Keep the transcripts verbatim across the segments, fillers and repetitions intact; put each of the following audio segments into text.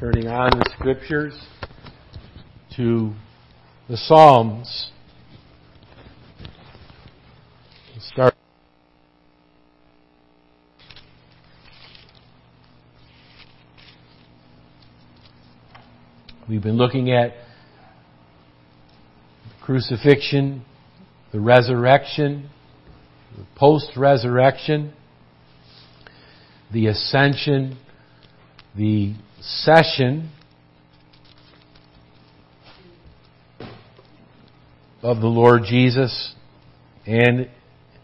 Turning on the Scriptures to the Psalms. We'll start. We've been looking at the crucifixion, the resurrection, the post-resurrection, the ascension, the session of the Lord Jesus and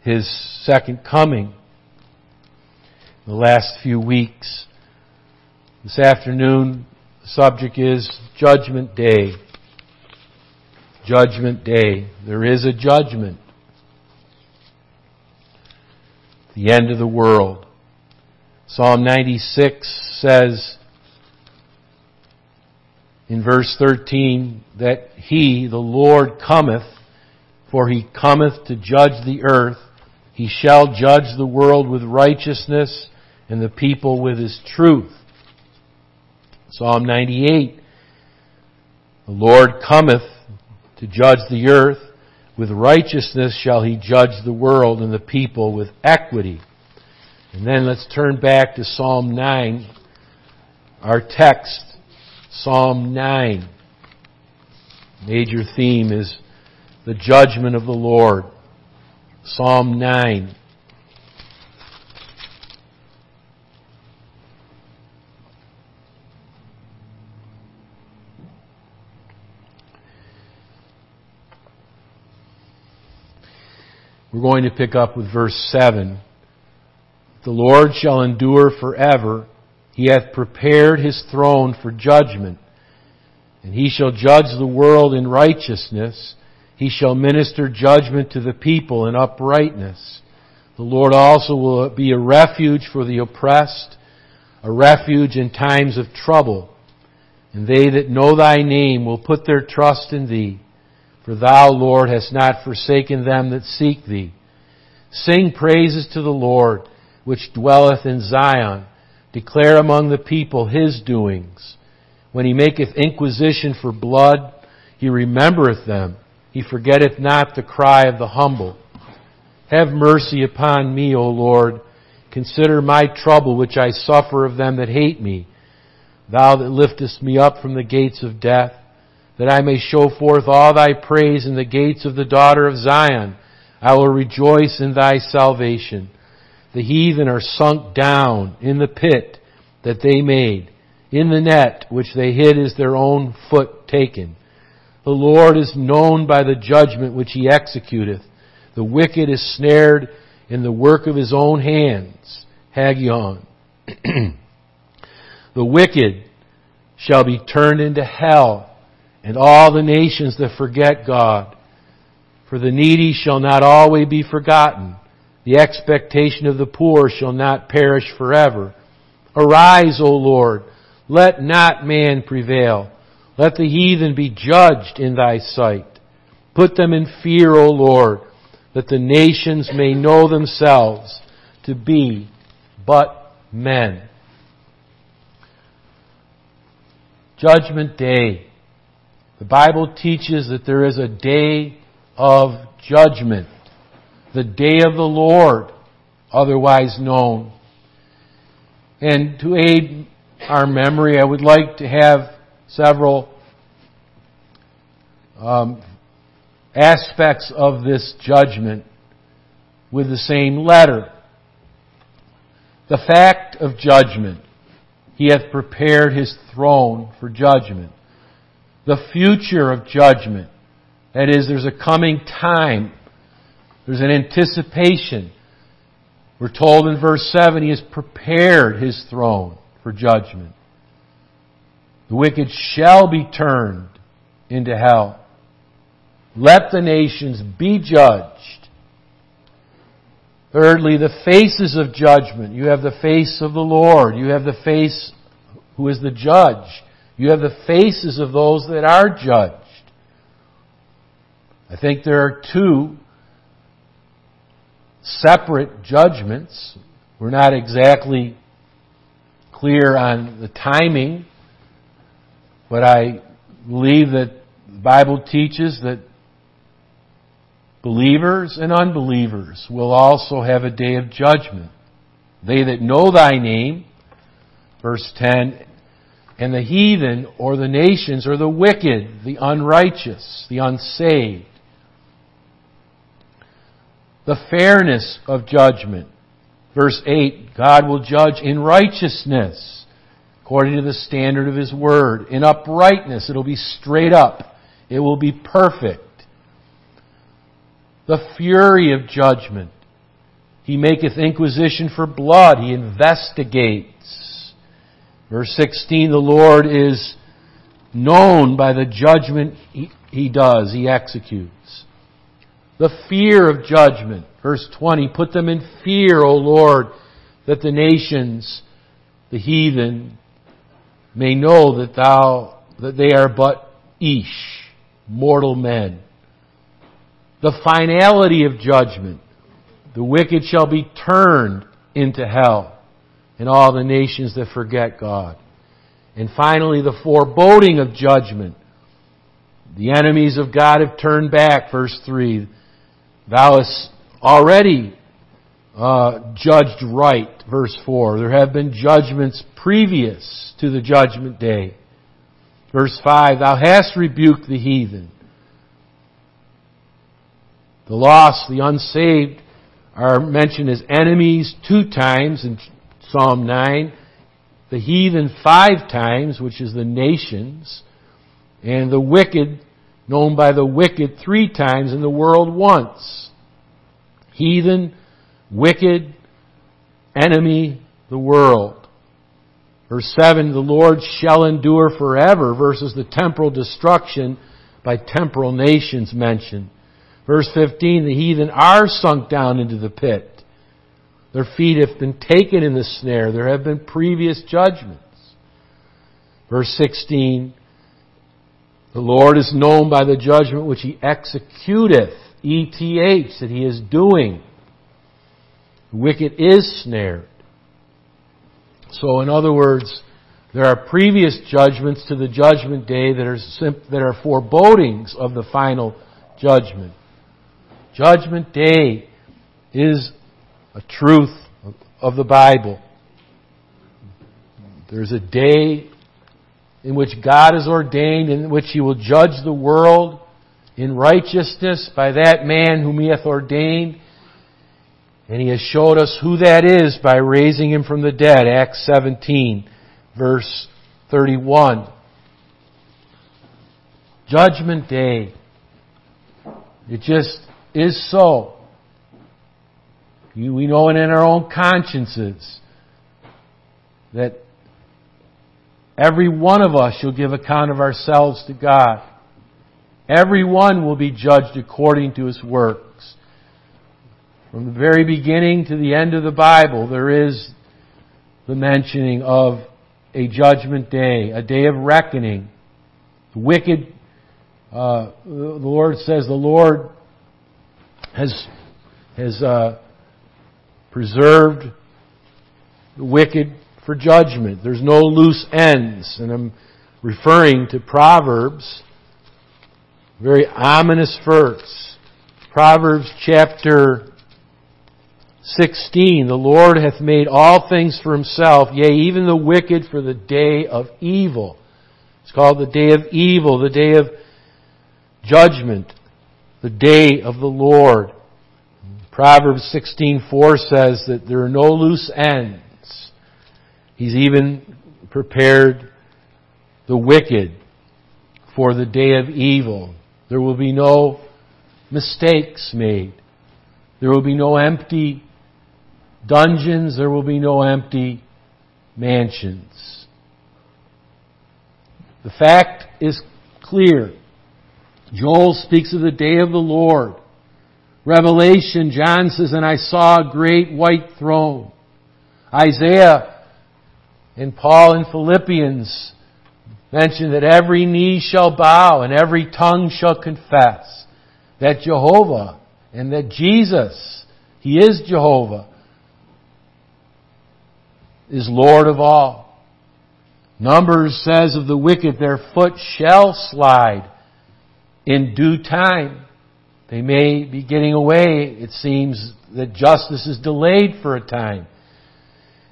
His second coming. The last few weeks. This afternoon, the subject is Judgment Day. Judgment Day. There is a judgment. The end of the world. Psalm ninety-six says in verse thirteen that He, the Lord, cometh, for He cometh to judge the earth. He shall judge the world with righteousness and the people with His truth. Psalm ninety-eight, the Lord cometh to judge the earth. With righteousness shall He judge the world and the people with equity. And then let's turn back to Psalm nine, our text, Psalm nine. Major theme is the judgment of the Lord. Psalm nine. We're going to pick up with verse seven. The Lord shall endure forever. He hath prepared His throne for judgment. And He shall judge the world in righteousness. He shall minister judgment to the people in uprightness. The Lord also will be a refuge for the oppressed, a refuge in times of trouble. And they that know Thy name will put their trust in Thee. For Thou, Lord, hast not forsaken them that seek Thee. Sing praises to the Lord, which dwelleth in Zion. Declare among the people His doings. When He maketh inquisition for blood, He remembereth them. He forgetteth not the cry of the humble. Have mercy upon me, O Lord. Consider my trouble which I suffer of them that hate me. Thou that liftest me up from the gates of death, that I may show forth all Thy praise in the gates of the daughter of Zion. I will rejoice in Thy salvation. The heathen are sunk down in the pit that they made. In the net which they hid is their own foot taken. The Lord is known by the judgment which He executeth. The wicked is snared in the work of his own hands. Higgaion. The wicked shall be turned into hell, and all the nations that forget God. For the needy shall not always be forgotten. The expectation of the poor shall not perish forever. Arise, O Lord, let not man prevail. Let the heathen be judged in Thy sight. Put them in fear, O Lord, that the nations may know themselves to be but men. Judgment Day. The Bible teaches that there is a day of judgment. The day of the Lord, otherwise known. And to aid our memory, I would like to have several um, aspects of this judgment with the same letter. The fact of judgment. He hath prepared His throne for judgment. The future of judgment. That is, there's a coming time. There's an anticipation. We're told in verse seven, He has prepared His throne for judgment. The wicked shall be turned into hell. Let the nations be judged. Thirdly, the faces of judgment. You have the face of the Lord. You have the face who is the judge. You have the faces of those that are judged. I think there are two separate judgments. We're not exactly clear on the timing But I believe that the Bible teaches that believers and unbelievers will also have a day of judgment. They that know thy name, verse ten, and the heathen or the nations or the wicked, the unrighteous, the unsaved. The fairness of judgment. Verse eight, God will judge in righteousness according to the standard of His Word. In uprightness, it'll be straight up. It will be perfect. The fury of judgment. He maketh inquisition for blood. He investigates. Verse sixteen, the Lord is known by the judgment He, he does, He executes. The fear of judgment. Verse twenty, put them in fear, O Lord, that the nations, the heathen, may know that thou that they are but Ish, mortal men. The finality of judgment. The wicked shall be turned into hell, and all the nations that forget God. And finally, the foreboding of judgment. The enemies of God have turned back, verse three. Thou hast already uh, judged right, verse four. There have been judgments previous to the judgment day. Verse five, thou hast rebuked the heathen. The lost, the unsaved, are mentioned as enemies two times in Psalm nine. The heathen five times, which is the nations. And the wicked, known by the wicked three times, and the world once. Heathen, wicked, enemy, the world. Verse seven, the Lord shall endure forever, versus the temporal destruction by temporal nations mentioned. Verse fifteen, the heathen are sunk down into the pit. Their feet have been taken in the snare. There have been previous judgments. Verse sixteen, the Lord is known by the judgment which He executeth, E T H, that He is doing. The wicked is snared. So in other words, there are previous judgments to the judgment day that are, simp- that are forebodings of the final judgment. Judgment Day is a truth of the Bible. There's a day in which God has ordained, in which He will judge the world in righteousness by that man whom He hath ordained. And He has showed us who that is by raising Him from the dead. Acts seventeen, verse thirty-one. Judgment Day. It just is so. We know it in our own consciences that every one of us shall give account of ourselves to God. Everyone will be judged according to his works. From the very beginning to the end of the Bible, there is the mentioning of a judgment day, a day of reckoning. The wicked, uh, the Lord says, the Lord has has uh, preserved the wicked for judgment. There's no loose ends. And I'm referring to Proverbs, very ominous verse. Proverbs chapter sixteen, the Lord hath made all things for Himself, yea, even the wicked for the day of evil. It's called the day of evil, the day of judgment. The day of the Lord. Proverbs sixteen four says that there are no loose ends. He's even prepared the wicked for the day of evil. There will be no mistakes made. There will be no empty dungeons. There will be no empty mansions. The fact is clear. Joel speaks of the day of the Lord. Revelation, John says, and I saw a great white throne. Isaiah and Paul in Philippians mention that every knee shall bow and every tongue shall confess that Jehovah and that Jesus, He is Jehovah, is Lord of all. Numbers says of the wicked, their foot shall slide in due time. They may be getting away. It seems that justice is delayed for a time.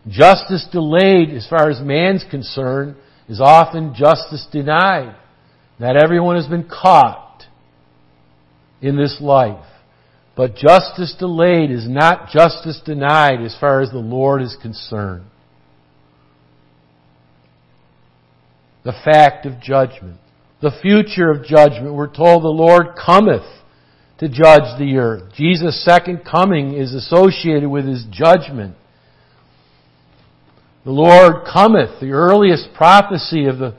Justice delayed, as far as man's concerned, is often justice denied. Not everyone has been caught in this life. But justice delayed is not justice denied as far as the Lord is concerned. The fact of judgment. The future of judgment. We're told the Lord cometh to judge the earth. Jesus' second coming is associated with His judgment. The Lord cometh. The earliest prophecy of the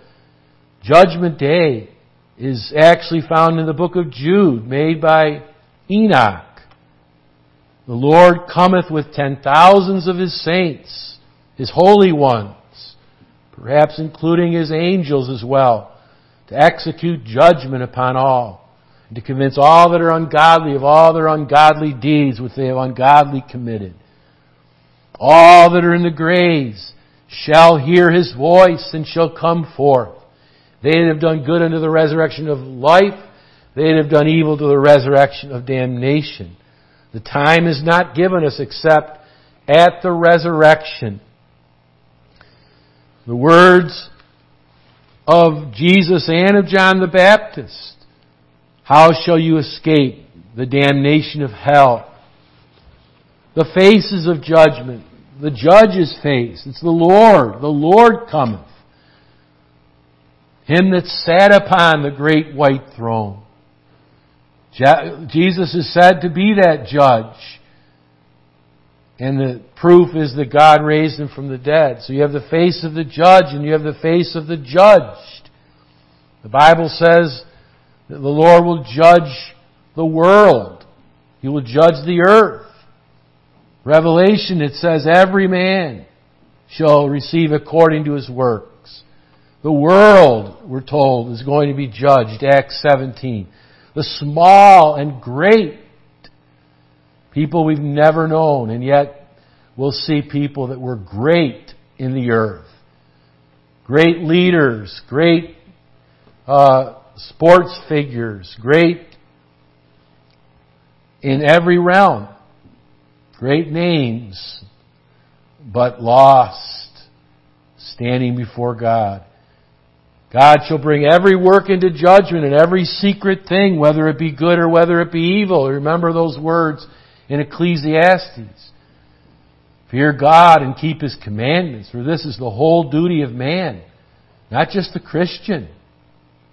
judgment day is actually found in the book of Jude, made by Enoch. The Lord cometh with ten thousands of His saints, His holy ones, perhaps including His angels as well, to execute judgment upon all, and to convince all that are ungodly of all their ungodly deeds which they have ungodly committed. All that are in the graves shall hear His voice and shall come forth. They that have done good unto the resurrection of life, they that have done evil to the resurrection of damnation. The time is not given us except at the resurrection. The words of Jesus and of John the Baptist, how shall you escape the damnation of hell? The faces of judgment, the judge's face, it's the Lord, the Lord cometh. Him that sat upon the great white throne. Jesus is said to be that judge. And the proof is that God raised Him from the dead. So you have the face of the judge and you have the face of the judged. The Bible says that the Lord will judge the world. He will judge the earth. Revelation, it says, every man shall receive according to his works. The world, we're told, is going to be judged. Acts seventeen. The small and great. People we've never known, and yet we'll see people that were great in the earth. Great leaders, great uh, sports figures, great in every realm. Great names, but lost, standing before God. God shall bring every work into judgment and every secret thing, whether it be good or whether it be evil. Remember those words in Ecclesiastes. Fear God and keep His commandments, for this is the whole duty of man, not just the Christian.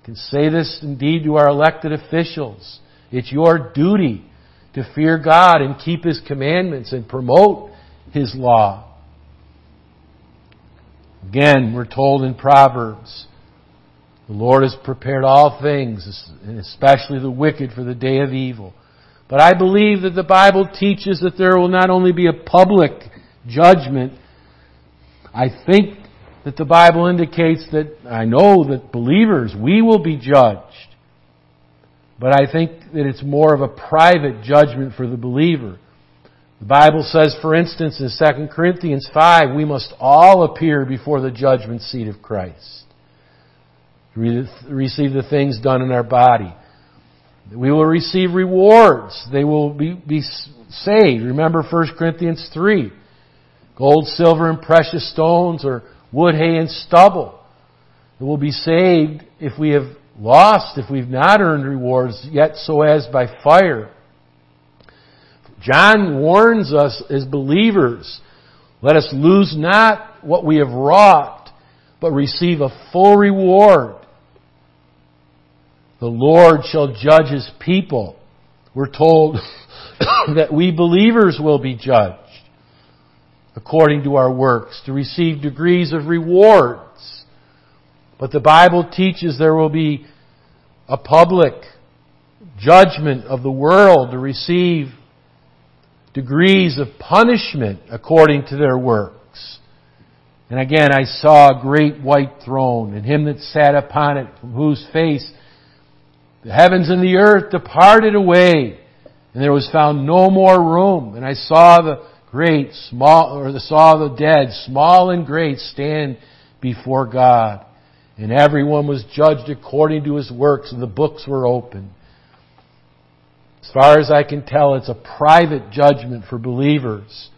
I can say this indeed to our elected officials. It's your duty to fear God and keep His commandments and promote His law. Again, we're told in Proverbs, the Lord has prepared all things, and especially the wicked, for the day of evil. But I believe that the Bible teaches that there will not only be a public judgment. I think that the Bible indicates that, I know that believers, we will be judged. But I think that it's more of a private judgment for the believer. The Bible says, for instance, in Second Corinthians five, we must all appear before the judgment seat of Christ to receive the things done in our body. We will receive rewards. They will be, be saved. Remember First Corinthians three. Gold, silver, and precious stones, or wood, hay, and stubble. It will be saved if we have lost, if we've not earned rewards, yet so as by fire. John warns us as believers, let us lose not what we have wrought, but receive a full reward. The Lord shall judge His people. We're told that we believers will be judged according to our works, to receive degrees of rewards. But the Bible teaches there will be a public judgment of the world to receive degrees of punishment according to their works. And again, I saw a great white throne, and Him that sat upon it, from whose face the heavens and the earth departed away, and there was found no more room. And I saw the great, small, or saw the dead, small and great, stand before God. And everyone was judged according to his works, and the books were opened. As far as I can tell, it's a private judgment for believers.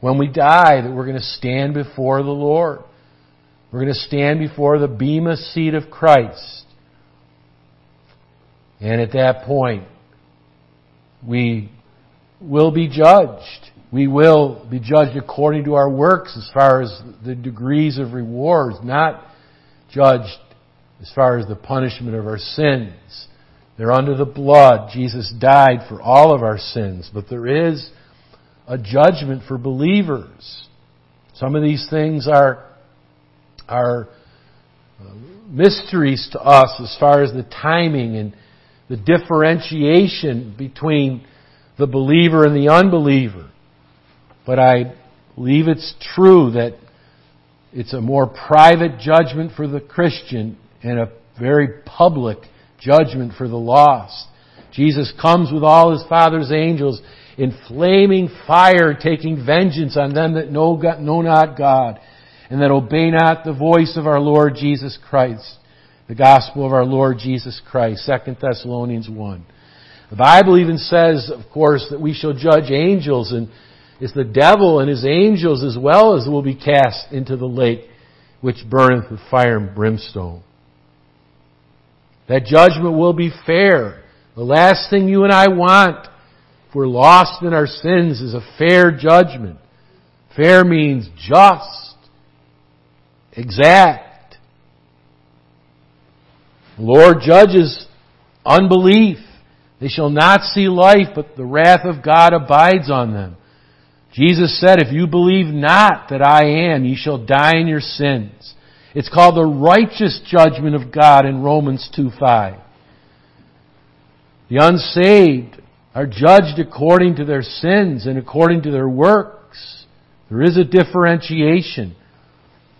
When we die, that we're going to stand before the Lord. We're going to stand before the Bema Seat of Christ. And at that point, we will be judged. We will be judged according to our works as far as the degrees of rewards, not judged as far as the punishment of our sins. They're under the blood. Jesus died for all of our sins. But there is a judgment for believers. Some of these things are, are mysteries to us as far as the timing and the differentiation between the believer and the unbeliever. But I believe it's true that it's a more private judgment for the Christian and a very public judgment for the lost. Jesus comes with all His Father's angels in flaming fire, taking vengeance on them that know, God, know not God, and that obey not the voice of our Lord Jesus Christ, the gospel of our Lord Jesus Christ, Second Thessalonians one. The Bible even says, of course, that we shall judge angels, and it's the devil and his angels as well as will be cast into the lake which burneth with fire and brimstone. That judgment will be fair. The last thing you and I want, if we're lost in our sins, is a fair judgment. Fair means just, exact. The Lord judges unbelief. They shall not see life, but the wrath of God abides on them. Jesus said, if you believe not that I am, ye shall die in your sins. It's called the righteous judgment of God in Romans two five. The unsaved are judged according to their sins and according to their works. There is a differentiation.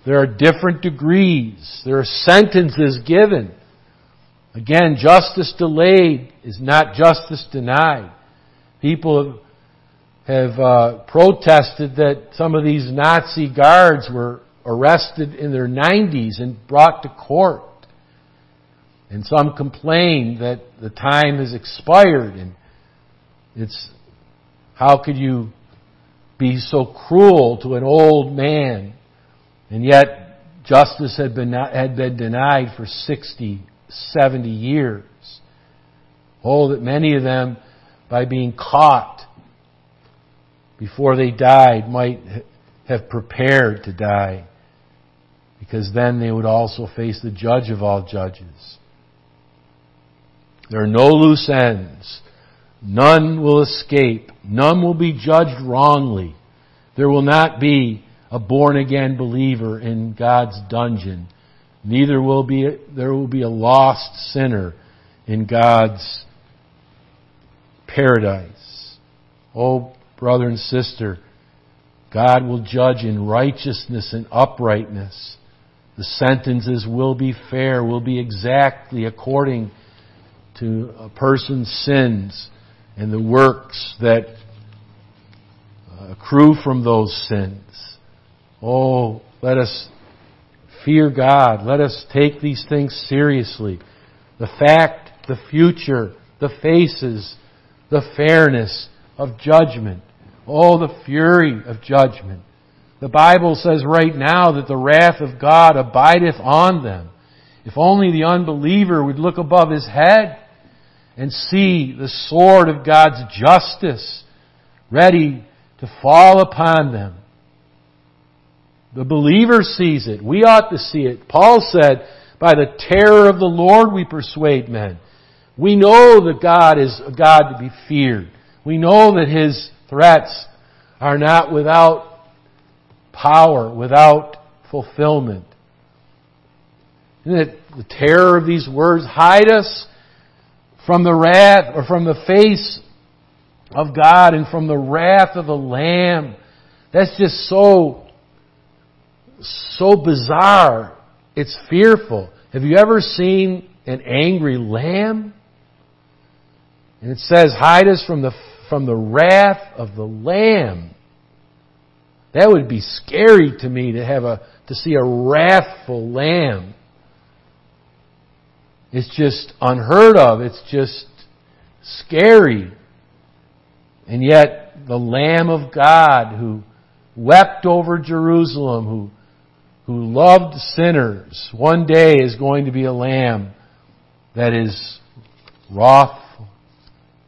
There are different degrees. There are sentences given. Again, justice delayed is not justice denied. People have have uh, protested that some of these Nazi guards were arrested in their nineties and brought to court. And some complained that the time has expired, and it's, how could you be so cruel to an old man? And yet justice had been, had been denied for sixty, seventy years. Oh, that many of them, by being caught before they died, might have prepared to die, because then they would also face the judge of all judges. There are no loose ends. None will escape. None will be judged wrongly. There will not be a born-again believer in God's dungeon. Neither will be there will be a lost sinner in God's paradise. Oh, brother and sister, God will judge in righteousness and uprightness. The sentences will be fair, will be exactly according to a person's sins and the works that accrue from those sins. Oh, let us fear God. Let us take these things seriously. The fact, the future, the faces, the fairness of judgment. Oh, the fury of judgment. The Bible says right now that the wrath of God abideth on them. If only the unbeliever would look above his head and see the sword of God's justice ready to fall upon them. The believer sees it. We ought to see it. Paul said, by the terror of the Lord we persuade men. We know that God is a God to be feared. We know that His threats are not without power, without fulfillment. Isn't it the terror of these words? Hide us from the wrath, or from the face of God and from the wrath of the Lamb. That's just so, so bizarre. It's fearful. Have you ever seen an angry lamb? And it says, hide us from the from the wrath of the Lamb. That would be scary to me to have a to see a wrathful lamb. It's just unheard of. It's just scary. And yet, the Lamb of God who wept over Jerusalem, who who loved sinners, one day is going to be a lamb that is wrathful.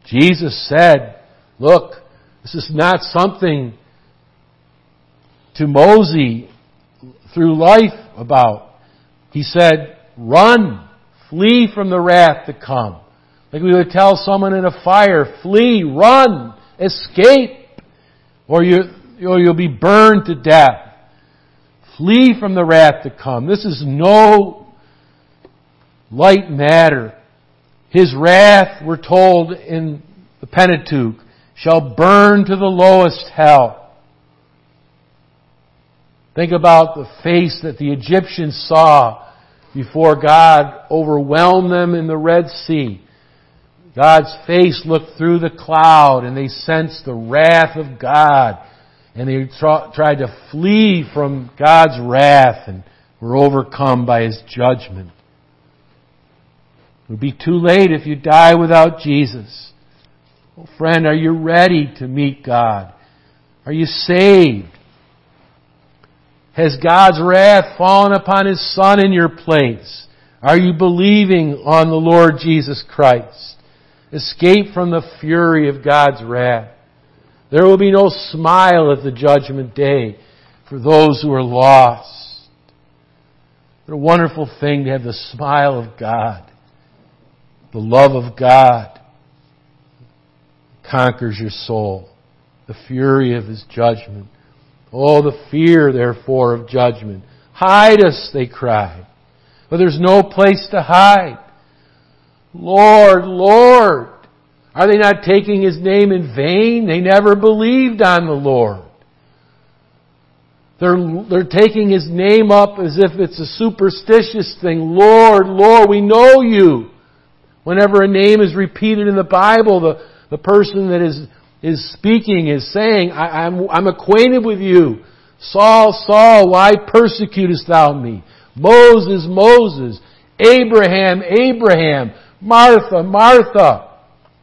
Jesus said, look, this is not something to mosey through life about. He said, run, flee from the wrath to come. Like we would tell someone in a fire, flee, run, escape, or you, or you'll be burned to death. Flee from the wrath to come. This is no light matter. His wrath, we're told in the Pentateuch, shall burn to the lowest hell. Think about the face that the Egyptians saw before God overwhelmed them in the Red Sea. God's face looked through the cloud and they sensed the wrath of God. And they tried to flee from God's wrath and were overcome by His judgment. It would be too late if you die without Jesus. Oh, friend, are you ready to meet God? Are you saved? Has God's wrath fallen upon His Son in your place? Are you believing on the Lord Jesus Christ? Escape from the fury of God's wrath. There will be no smile at the judgment day for those who are lost. What a wonderful thing to have the smile of God, the love of God conquers your soul, the fury of His judgment. Oh, the fear, therefore, of judgment. Hide us, they cried. But there's no place to hide. Lord, Lord, are they not taking His name in vain? They never believed on the Lord. They're, they're taking His name up as if it's a superstitious thing. Lord, Lord, we know You. Whenever a name is repeated in the Bible, the, the person that is, is speaking is saying, I, I'm, I'm acquainted with You. Saul, Saul, why persecutest thou me? Moses, Moses. Abraham, Abraham. Martha, Martha.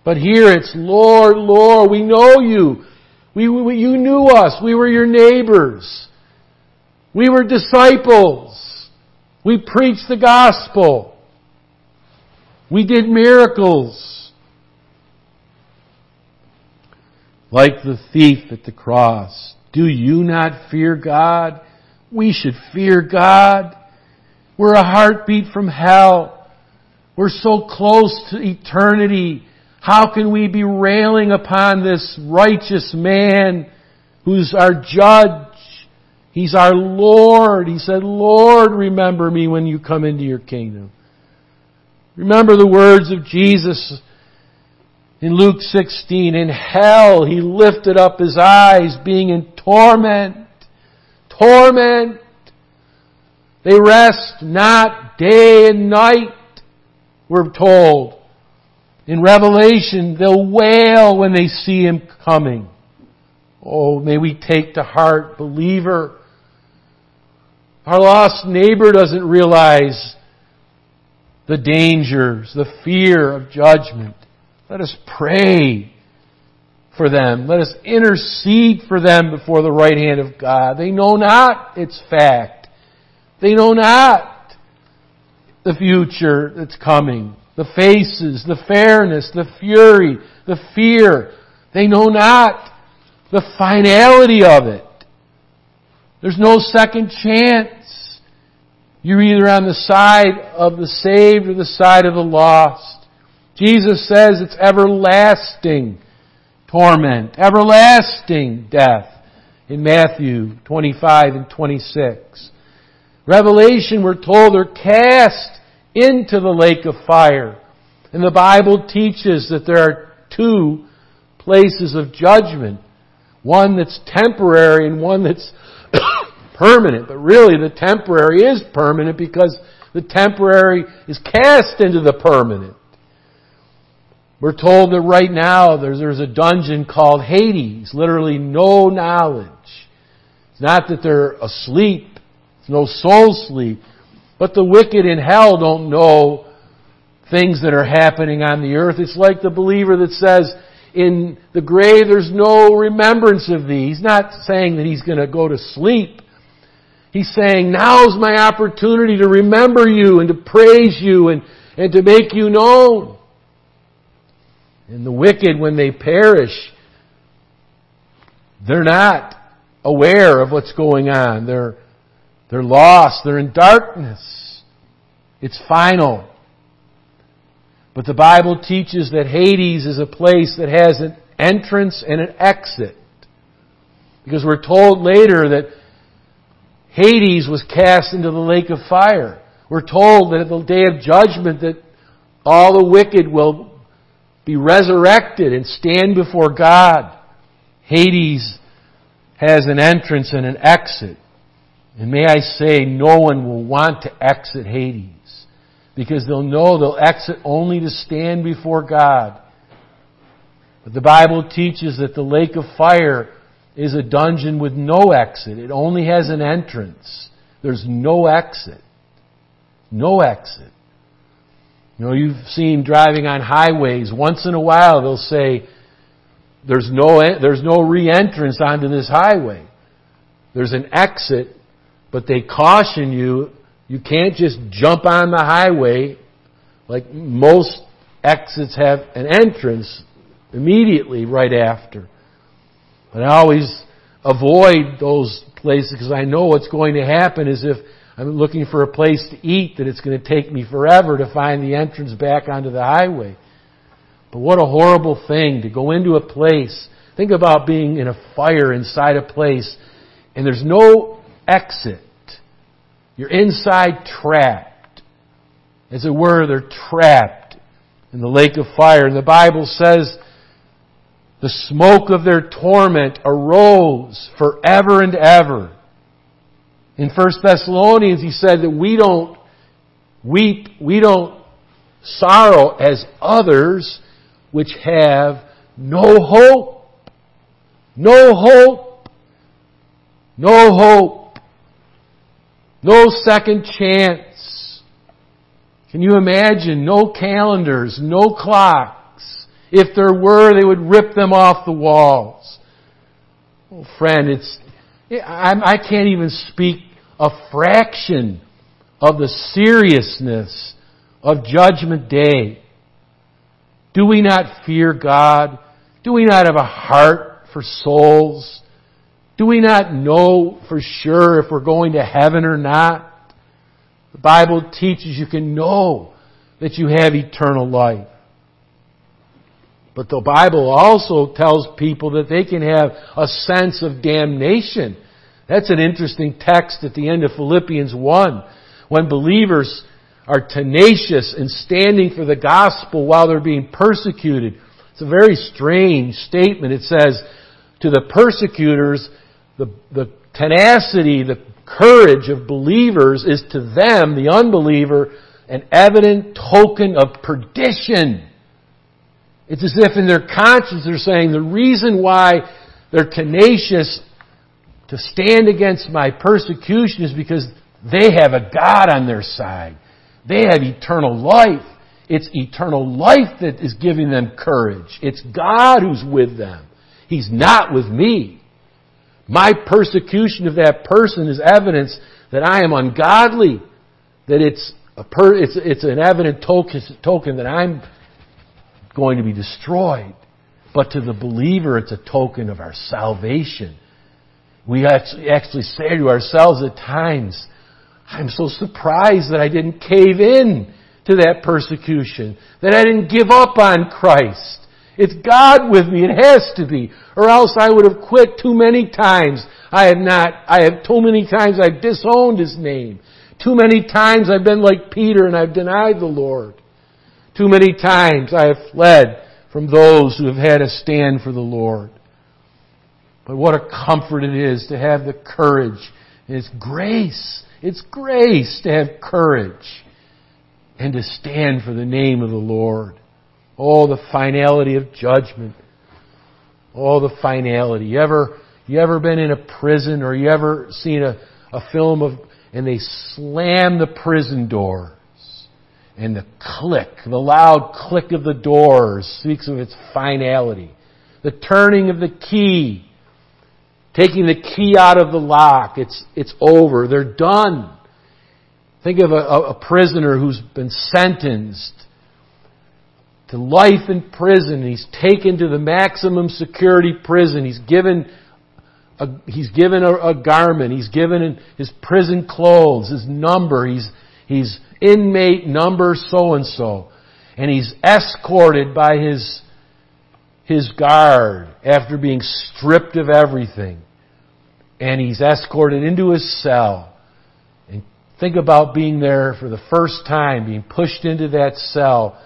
But here it's, Lord, Lord, we know You. We, we, You knew us. We were Your neighbors. We were disciples. We preached the gospel. We did miracles. Like the thief at the cross, do you not fear God? We should fear God. We're a heartbeat from hell. We're so close to eternity. How can we be railing upon this righteous man who's our judge? He's our Lord. He said, Lord, remember me when You come into Your kingdom. Remember the words of Jesus in Luke sixteen. In hell He lifted up His eyes, being in torment. Torment. They rest not day and night, we're told. In Revelation, they'll wail when they see Him coming. Oh, may we take to heart, believer. Our lost neighbor doesn't realize the dangers, the fear of judgment. Let us pray for them. Let us intercede for them before the right hand of God. They know not its fact. They know not the future that's coming. The faces, the fairness, the fury, the fear. They know not the finality of it. There's no second chance. You're either on the side of the saved or the side of the lost. Jesus says it's everlasting torment, everlasting death in Matthew twenty-five and twenty-six. Revelation, we're told, they're cast into the lake of fire. And the Bible teaches that there are two places of judgment. One that's temporary and one that's permanent. But really the temporary is permanent because the temporary is cast into the permanent. We're told that right now there's, there's a dungeon called Hades, literally no knowledge. It's not that they're asleep. It's no soul sleep. But the wicked in hell don't know things that are happening on the earth. It's like the believer that says, in the grave there's no remembrance of thee. He's not saying that he's going to go to sleep. He's saying, now's my opportunity to remember you and to praise you and, and to make you known. And the wicked, when they perish, they're not aware of what's going on. They're, they're lost. They're in darkness. It's final. But the Bible teaches that Hades is a place that has an entrance and an exit. Because we're told later that Hades was cast into the lake of fire. We're told that at the day of judgment that all the wicked will be resurrected and stand before God. Hades has an entrance and an exit. And may I say, no one will want to exit Hades. Because they'll know they'll exit only to stand before God. But the Bible teaches that the lake of fire is a dungeon with no exit. It only has an entrance. There's no exit. No exit. You know, you've seen driving on highways. Once in a while they'll say, there's no, there's no re-entrance onto this highway. There's an exit, but they caution you, you can't just jump on the highway. Like most exits have an entrance immediately right after. But I always avoid those places because I know what's going to happen is if I'm looking for a place to eat, that it's going to take me forever to find the entrance back onto the highway. But what a horrible thing to go into a place. Think about being in a fire inside a place and there's no exit. You're inside trapped. As it were, they're trapped in the lake of fire. And the Bible says, the smoke of their torment arose forever and ever. In First Thessalonians, he said that we don't weep, we don't sorrow as others which have no hope. No hope. No hope. No second chance. Can you imagine? No calendars, no clocks. If there were, they would rip them off the walls. Oh, friend, it's I can't even speak a fraction of the seriousness of Judgment Day. Do we not fear God? Do we not have a heart for souls? Do we not know for sure if we're going to heaven or not? The Bible teaches you can know that you have eternal life. But the Bible also tells people that they can have a sense of damnation. That's an interesting text at the end of Philippians one. When believers are tenacious in standing for the gospel while they're being persecuted. It's a very strange statement. It says, to the persecutors, The, the tenacity, the courage of believers is to them, the unbeliever, an evident token of perdition. It's as if in their conscience they're saying, the reason why they're tenacious to stand against my persecution is because they have a God on their side. They have eternal life. It's eternal life that is giving them courage. It's God who's with them. He's not with me. My persecution of that person is evidence that I am ungodly, that it's a per, it's, it's an evident token, token that I'm going to be destroyed. But to the believer, it's a token of our salvation. We actually say to ourselves at times, I'm so surprised that I didn't cave in to that persecution, that I didn't give up on Christ. It's God with me. It has to be. Or else I would have quit too many times. I have not, I have too many times I've disowned His name. Too many times I've been like Peter and I've denied the Lord. Too many times I have fled from those who have had a stand for the Lord. But what a comfort it is to have the courage. It's grace. It's grace to have courage and to stand for the name of the Lord. Oh, the finality of judgment. Oh, the finality. You ever You ever been in a prison, or you ever seen a, a film of, and they slam the prison doors, and the click, the loud click of the doors speaks of its finality. The turning of the key, taking the key out of the lock, it's, it's over. They're done. Think of a, a prisoner who's been sentenced to life in prison. He's taken to the maximum security prison. He's given a, he's given a, a garment. He's given his prison clothes, his number. He's, he's inmate number so-and-so. And he's escorted by his, his guard after being stripped of everything. And he's escorted into his cell. Think about being there for the first time, being pushed into that cell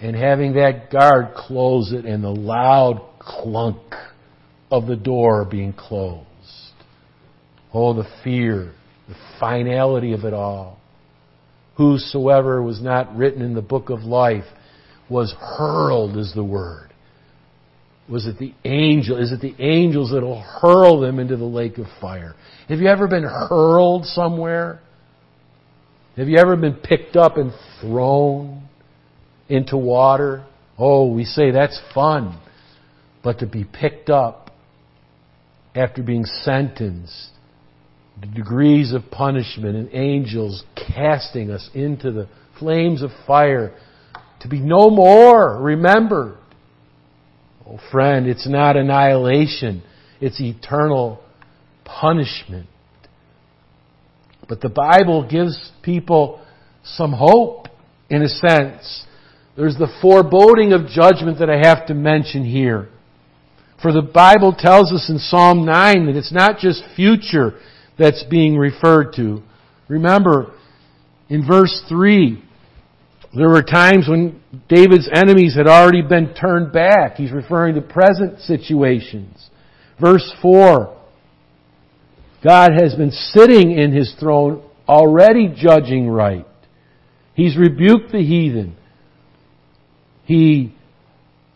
and having that guard close it and the loud clunk of the door being closed. Oh, the fear, the finality of it all. Whosoever was not written in the book of life was hurled, is the word. Was it the angel? Is it the angels that will hurl them into the lake of fire? Have you ever been hurled somewhere? Have you ever been picked up and thrown into water? Oh, we say that's fun. But to be picked up after being sentenced, the degrees of punishment and angels casting us into the flames of fire, to be no more remembered. Oh, friend, it's not annihilation. It's eternal punishment. But the Bible gives people some hope, in a sense. There's the foreboding of judgment that I have to mention here. For the Bible tells us in Psalm nine that it's not just future that's being referred to. Remember, in verse three, there were times when David's enemies had already been turned back. He's referring to present situations. Verse four, God has been sitting in His throne, already judging right. He's rebuked the heathen. He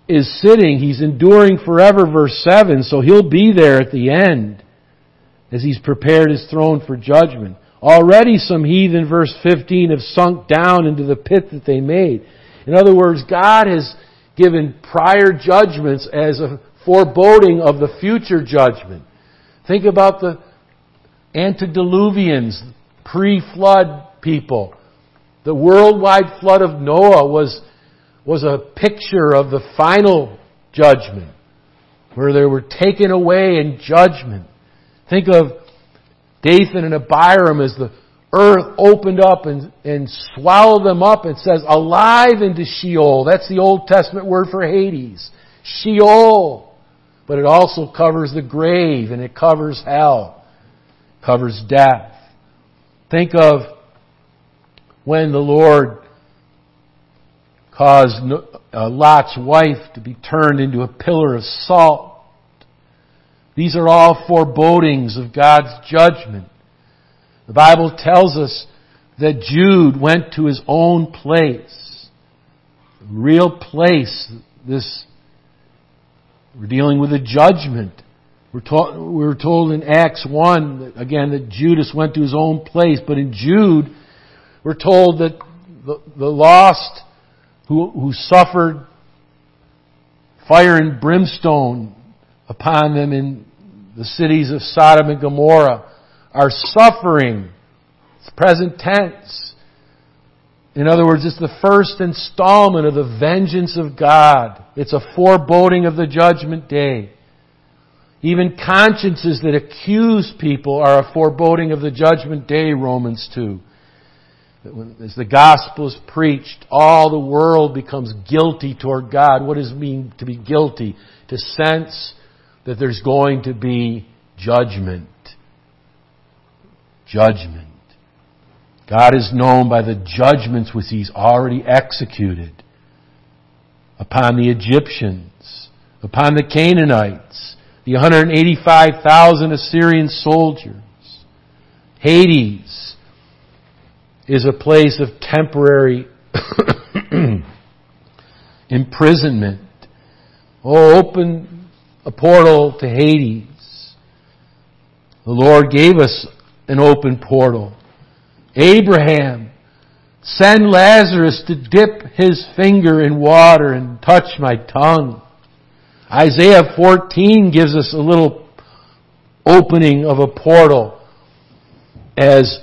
is sitting, He's enduring forever, verse seven, so He'll be there at the end as He's prepared His throne for judgment. Already some heathen, verse fifteen, have sunk down into the pit that they made. In other words, God has given prior judgments as a foreboding of the future judgment. Think about the antediluvians, pre-flood people. The worldwide flood of Noah was, was a picture of the final judgment, where they were taken away in judgment. Think of Dathan and Abiram as the earth opened up and, and swallowed them up. It says, alive into Sheol. That's the Old Testament word for Hades. Sheol. But it also covers the grave, and it covers hell. Covers death. Think of when the Lord caused Lot's wife to be turned into a pillar of salt. These are all forebodings of God's judgment. The Bible tells us that Jude went to his own place. The real place, this, we're dealing with a judgment. We're told, we're told in Acts one, again, that Judas went to his own place. But in Jude, we're told that the, the lost who, who suffered fire and brimstone upon them in the cities of Sodom and Gomorrah are suffering. It's present tense. In other words, it's the first installment of the vengeance of God. It's a foreboding of the judgment day. Even consciences that accuse people are a foreboding of the judgment day, Romans two. As the gospel is preached, all the world becomes guilty toward God. What does it mean to be guilty? To sense that there's going to be judgment. Judgment. God is known by the judgments which He's already executed upon the Egyptians, upon the Canaanites, the one hundred eighty-five thousand Assyrian soldiers. Hades is a place of temporary imprisonment. Oh, open a portal to Hades. The Lord gave us an open portal. Abraham, send Lazarus to dip his finger in water and touch my tongue. Isaiah fourteen gives us a little opening of a portal as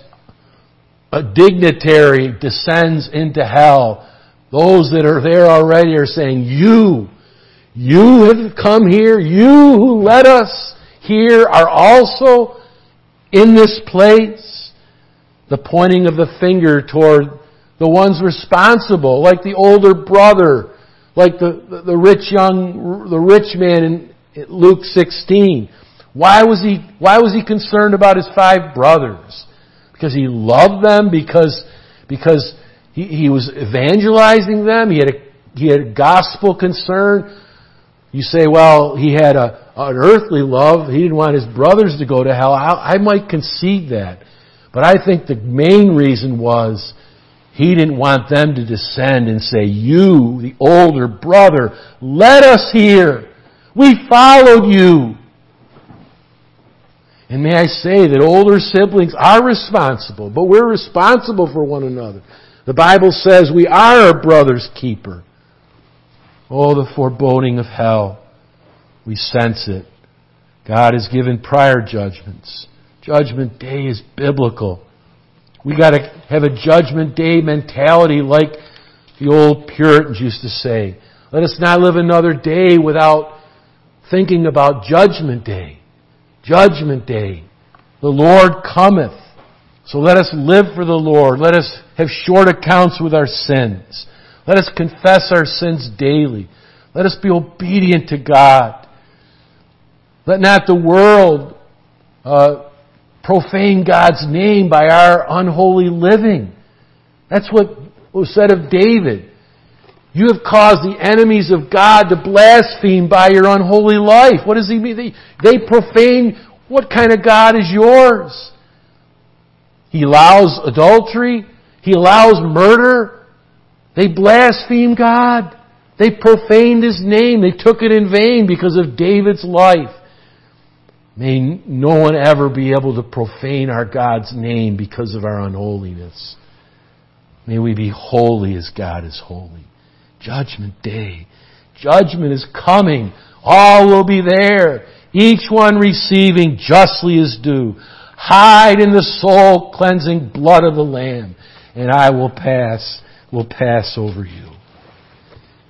a dignitary descends into hell. Those that are there already are saying, You, you have come here. You who led us here are also in this place. The pointing of the finger toward the ones responsible, like the older brother, like the, the, the rich young, the rich man in Luke sixteen. Why was he, why was he concerned about his five brothers? Because he loved them, because, because he, he was evangelizing them, he had a, he had a gospel concern. You say, well, he had a, an earthly love, he didn't want his brothers to go to hell. I, I might concede that. But I think the main reason was he didn't want them to descend and say, You, the older brother, led us here. We followed you. And may I say that older siblings are responsible, but we're responsible for one another. The Bible says we are our brother's keeper. Oh, the foreboding of hell. We sense it. God has given prior judgments. Judgment Day is biblical. We got to have a Judgment Day mentality like the old Puritans used to say. Let us not live another day without thinking about Judgment Day. Judgment Day. The Lord cometh. So let us live for the Lord. Let us have short accounts with our sins. Let us confess our sins daily. Let us be obedient to God. Let not the world uh, profane God's name by our unholy living. That's what was said of David. You have caused the enemies of God to blaspheme by your unholy life. What does he mean? They, they profane. What kind of God is yours? He allows adultery. He allows murder. They blaspheme God. They profaned His name. They took it in vain because of David's life. May no one ever be able to profane our God's name because of our unholiness. May we be holy as God is holy. Judgment Day. Judgment is coming. All will be there. Each one receiving justly his due. Hide in the soul cleansing blood of the Lamb, and I will pass, will pass over you.